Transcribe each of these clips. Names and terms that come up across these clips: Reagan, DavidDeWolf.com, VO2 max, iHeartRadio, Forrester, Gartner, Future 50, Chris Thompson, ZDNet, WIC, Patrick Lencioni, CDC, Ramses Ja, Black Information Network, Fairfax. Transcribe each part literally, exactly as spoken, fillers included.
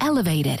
Elevated.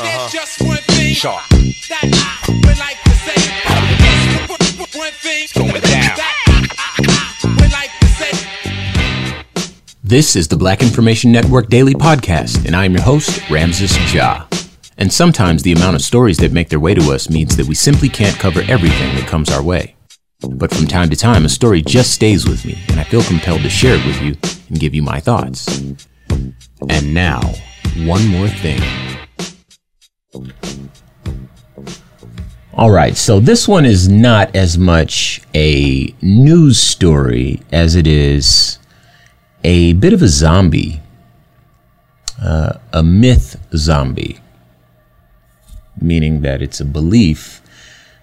Uh-huh. There's just one thing Sharp. That I would like to say. There's one thing it's going down. That I would like to say. This is the Black Information Network Daily Podcast, and I am your host, Ramses Ja. And sometimes the amount of stories that make their way to us means that we simply can't cover everything that comes our way. But from time to time, a story just stays with me, and I feel compelled to share it with you and give you my thoughts. And now, one more thing. All right, so this one is not as much a news story as it is a bit of a zombie, uh, a myth zombie, meaning that it's a belief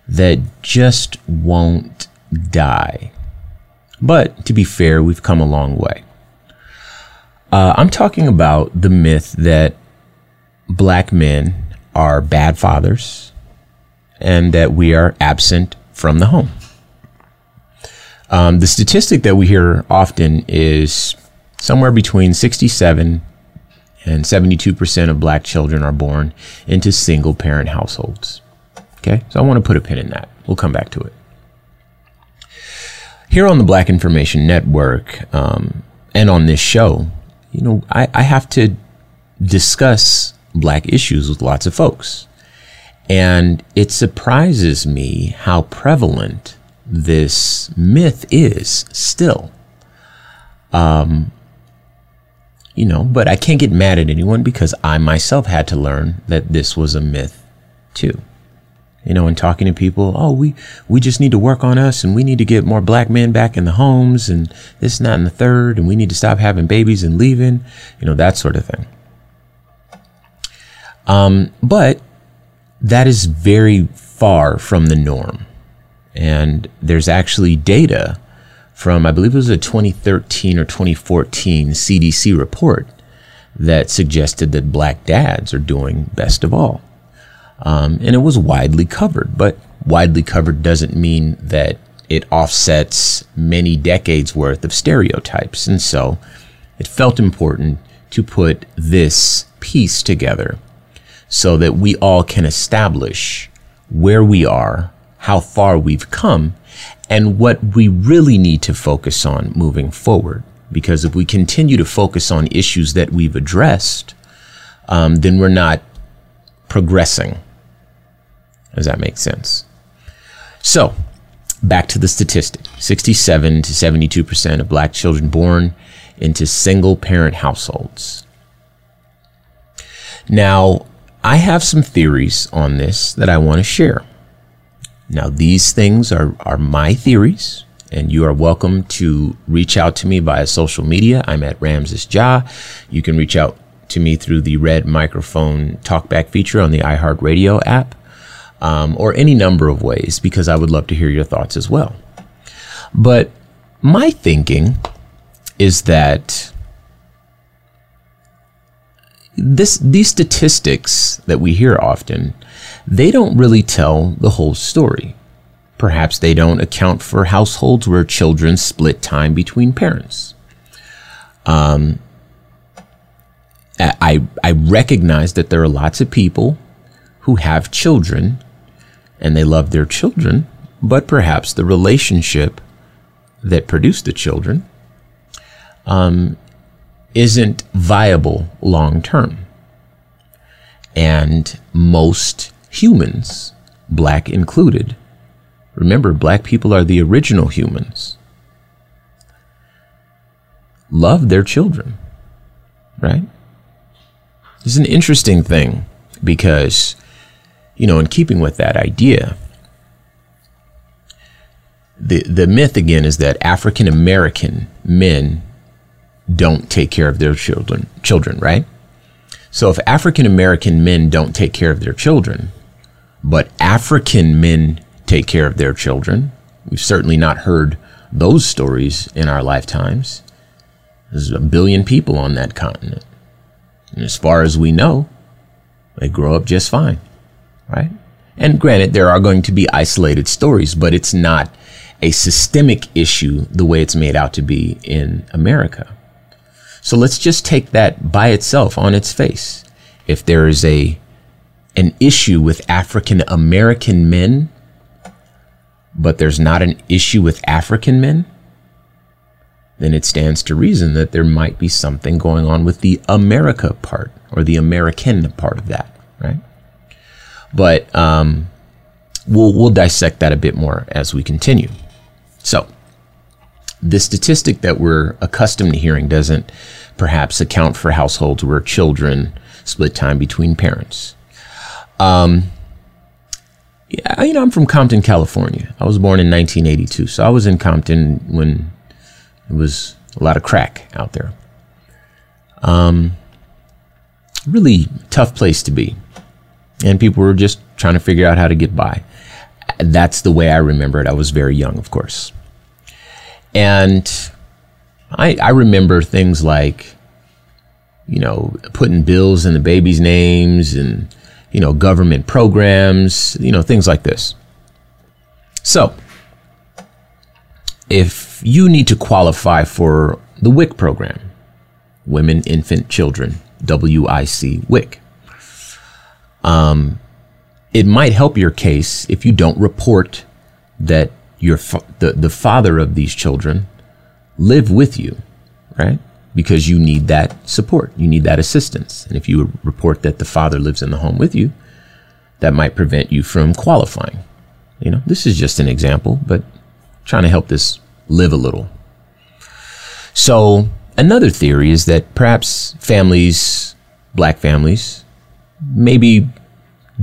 that just won't die. But to be fair, we've come a long way. Uh, I'm talking about the myth that black men are bad fathers, and that we are absent from the home. Um, the statistic that we hear often is somewhere between sixty-seven and seventy-two percent of black children are born into single parent households. Okay, so I want to put a pin in that. We'll come back to it. Here on the Black Information Network, um, and on this show, you know, I, I have to discuss black issues with lots of folks. And it surprises me how prevalent this myth is still. Um, you know, but I can't get mad at anyone because I myself had to learn that this was a myth too. You know, in talking to people, oh, we, we just need to work on us and we need to get more black men back in the homes and this, and that, and the third, and we need to stop having babies and leaving, you know, that sort of thing. Um, but that is very far from the norm. And there's actually data from, I believe it was a twenty thirteen or twenty fourteen C D C report that suggested that black dads are doing best of all. Um, and it was widely covered, but widely covered doesn't mean that it offsets many decades worth of stereotypes. And so it felt important to put this piece together, so that we all can establish where we are, how far we've come, and what we really need to focus on moving forward. Because if we continue to focus on issues that we've addressed, um, then we're not progressing. Does that make sense? So, back to the statistic. sixty-seven to seventy-two percent of black children born into single-parent households. Now, I have some theories on this that I want to share. Now, these things are, are my theories, and you are welcome to reach out to me via social media. I'm at Ramses Ja. You can reach out to me through the red microphone talkback feature on the iHeartRadio app, um, or any number of ways, because I would love to hear your thoughts as well. But my thinking is that this, these statistics that we hear often, they don't really tell the whole story. Perhaps they don't account for households where children split time between parents. Um, I, I recognize that there are lots of people who have children and they love their children, but perhaps the relationship that produced the children um, isn't viable long term. And most humans, black included, remember, black people are the original humans, love their children, right? It's an interesting thing because, you know, in keeping with that idea, the, the myth again is that African American men don't take care of their children, children, right? So if African American men don't take care of their children, but African men take care of their children, we've certainly not heard those stories in our lifetimes. There's a billion people on that continent. And as far as we know, they grow up just fine, right? And granted, there are going to be isolated stories, but it's not a systemic issue the way it's made out to be in America. So let's just take that by itself on its face. If there is a an issue with African American men, but there's not an issue with African men, then it stands to reason that there might be something going on with the America part or the American part of that, right? But um, we'll, we'll dissect that a bit more as we continue. So the statistic that we're accustomed to hearing doesn't perhaps account for households where children split time between parents. Um, Yeah, you know, I'm from Compton, California. I was born in nineteen eighty-two, so I was in Compton when it was a lot of crack out there. Um, really tough place to be. And people were just trying to figure out how to get by. That's the way I remember it. I was very young, of course. And I, I remember things like, you know, putting bills in the babies' names and, you know, government programs, you know, things like this. So if you need to qualify for the W I C program, Women, Infant, Children, W I C, W I C, um, it might help your case if you don't report that your fa- the, the father of these children live with you, right? Because you need that support. You need that assistance. And if you report that the father lives in the home with you, that might prevent you from qualifying. You know, this is just an example, but trying to help this live a little. So another theory is that perhaps families, black families, maybe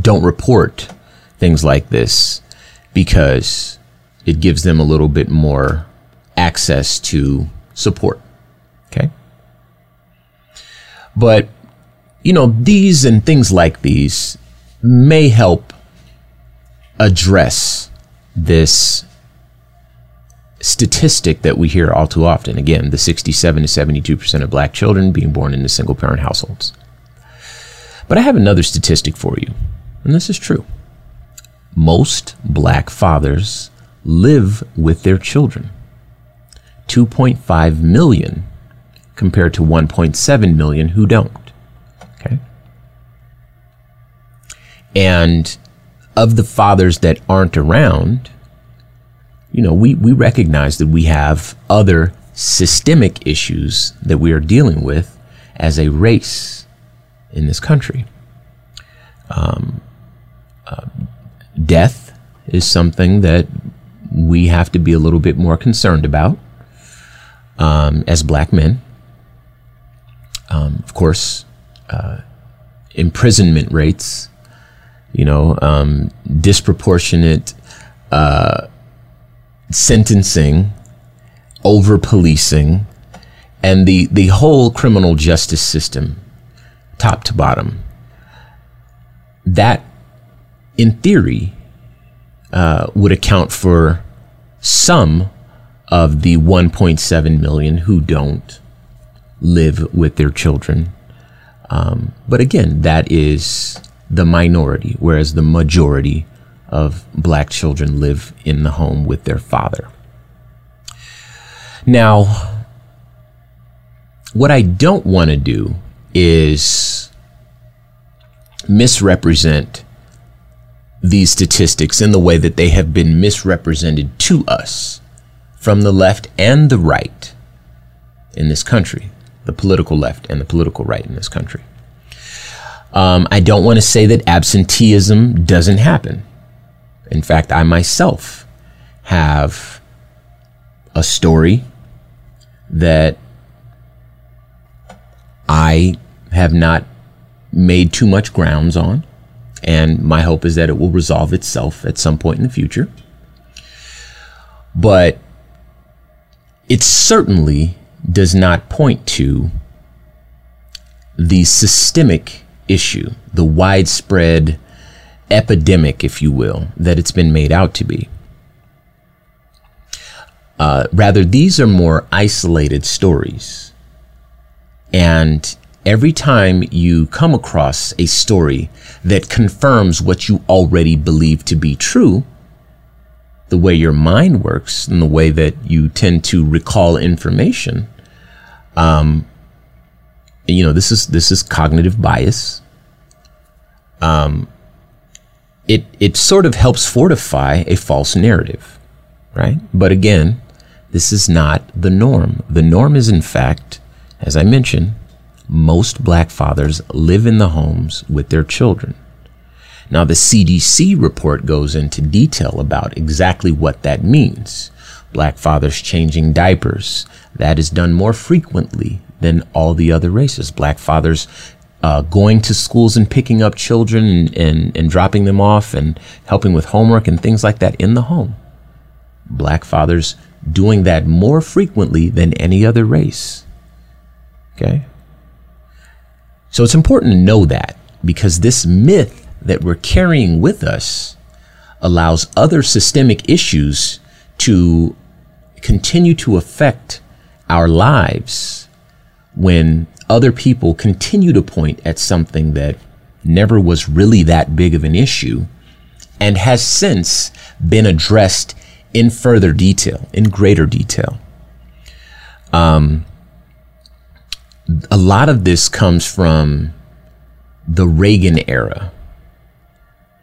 don't report things like this because it gives them a little bit more access to support. Okay. But, you know, these and things like these may help address this statistic that we hear all too often. Again, the sixty-seven to seventy-two percent of black children being born into single parent households. But I have another statistic for you, and this is true. Most black fathers live with their children. two point five million compared to one point seven million who don't, okay? And of the fathers that aren't around, you know, we, we recognize that we have other systemic issues that we are dealing with as a race in this country. Um, uh, death is something that we have to be a little bit more concerned about um, as black men. Um, of course, uh, imprisonment rates, you know, um, disproportionate uh, sentencing, over policing, and the, the whole criminal justice system, top to bottom. That, in theory, uh, would account for some of the one point seven million who don't live with their children Um, but again, that is the minority, whereas the majority of black children live in the home with their father. Now, what I don't want to do is misrepresent these statistics in the way that they have been misrepresented to us from the left and the right in this country, the political left and the political right in this country. Um, I don't want to say that absenteeism doesn't happen. In fact, I myself have a story that I have not made too much grounds on, and my hope is that it will resolve itself at some point in the future. But it certainly does not point to the systemic issue, the widespread epidemic, if you will, that it's been made out to be. Uh, rather, these are more isolated stories. And every time you come across a story that confirms what you already believe to be true, the way your mind works and the way that you tend to recall information, um, you know, this is this is cognitive bias. Um, it it sort of helps fortify a false narrative, right? But again, this is not the norm. The norm is, in fact, as I mentioned, most black fathers live in the homes with their children. Now, the C D C report goes into detail about exactly what that means. Black fathers changing diapers. That is done more frequently than all the other races. Black fathers uh, going to schools and picking up children and, and, and dropping them off and helping with homework and things like that in the home. Black fathers doing that more frequently than any other race. Okay? So it's important to know that, because this myth that we're carrying with us allows other systemic issues to continue to affect our lives when other people continue to point at something that never was really that big of an issue and has since been addressed in further detail, in greater detail. Um, A lot of this comes from the Reagan era,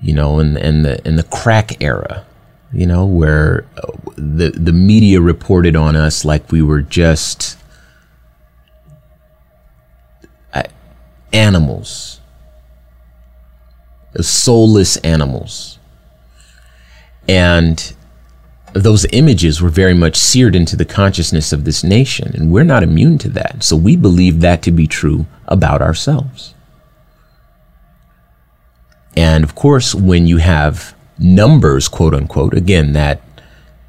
you know, and, and the and the crack era, you know, where the the media reported on us like we were just animals, soulless animals, and those images were very much seared into the consciousness of this nation, and we're not immune to that. So we believe that to be true about ourselves. And of course, when you have numbers, quote unquote, again, that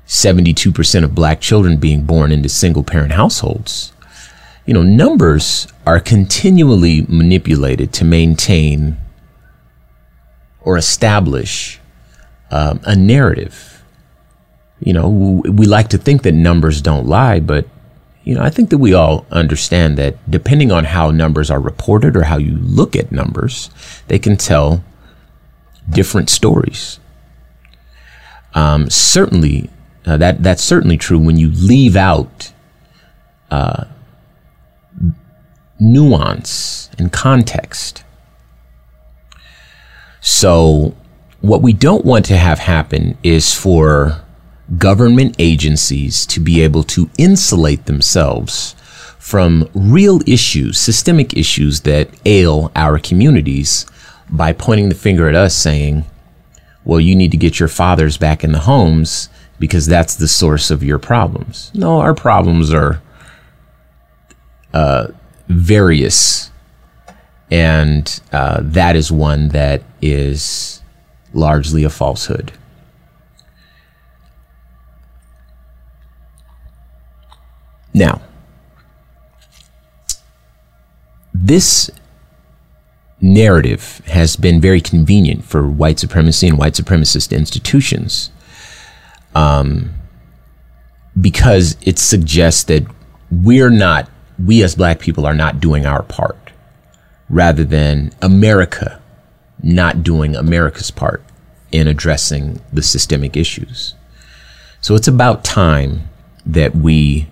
seventy-two percent of black children being born into single parent households, you know, numbers are continually manipulated to maintain or establish um, a narrative. You know, we like to think that numbers don't lie, but, you know, I think that we all understand that depending on how numbers are reported or how you look at numbers, they can tell different stories. Um, certainly, uh, that that's certainly true when you leave out uh, nuance and context. So what we don't want to have happen is for government agencies to be able to insulate themselves from real issues, systemic issues that ail our communities by pointing the finger at us saying, well, you need to get your fathers back in the homes because that's the source of your problems. No, our problems are uh, various, and uh, that is one that is largely a falsehood. Now, this narrative has been very convenient for white supremacy and white supremacist institutions, um, because it suggests that we're not, we as black people are not doing our part, rather than America not doing America's part in addressing the systemic issues. So it's about time that we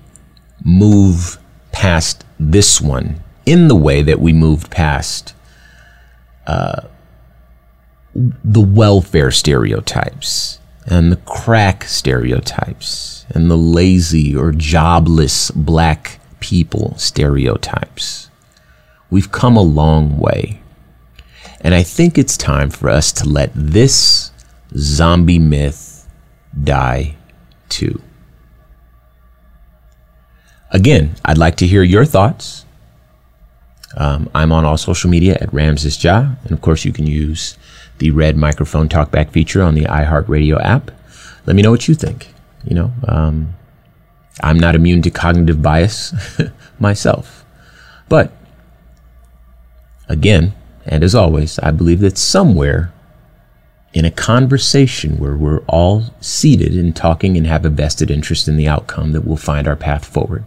move past this one in the way that we moved past uh, the welfare stereotypes and the crack stereotypes and the lazy or jobless black people stereotypes. We've come a long way. And I think it's time for us to let this zombie myth die too. Again, I'd like to hear your thoughts. Um, I'm on all social media at Ramses Ja. And of course, you can use the red microphone talkback feature on the iHeartRadio app. Let me know what you think. You know, um, I'm not immune to cognitive bias myself. But again, and as always, I believe that somewhere in a conversation where we're all seated and talking and have a vested interest in the outcome, that we'll find our path forward.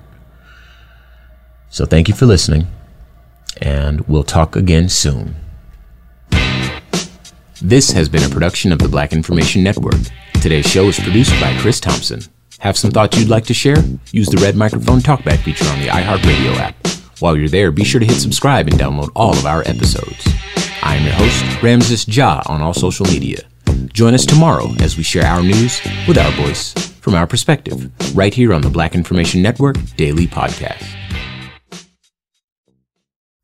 So thank you for listening, and we'll talk again soon. This has been a production of the Black Information Network. Today's show is produced by Chris Thompson. Have some thoughts you'd like to share? Use the red microphone talkback feature on the iHeartRadio app. While you're there, be sure to hit subscribe and download all of our episodes. I am your host, Ramses Ja, on all social media. Join us tomorrow as we share our news with our voice from our perspective, right here on the Black Information Network Daily Podcast.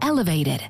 elevated.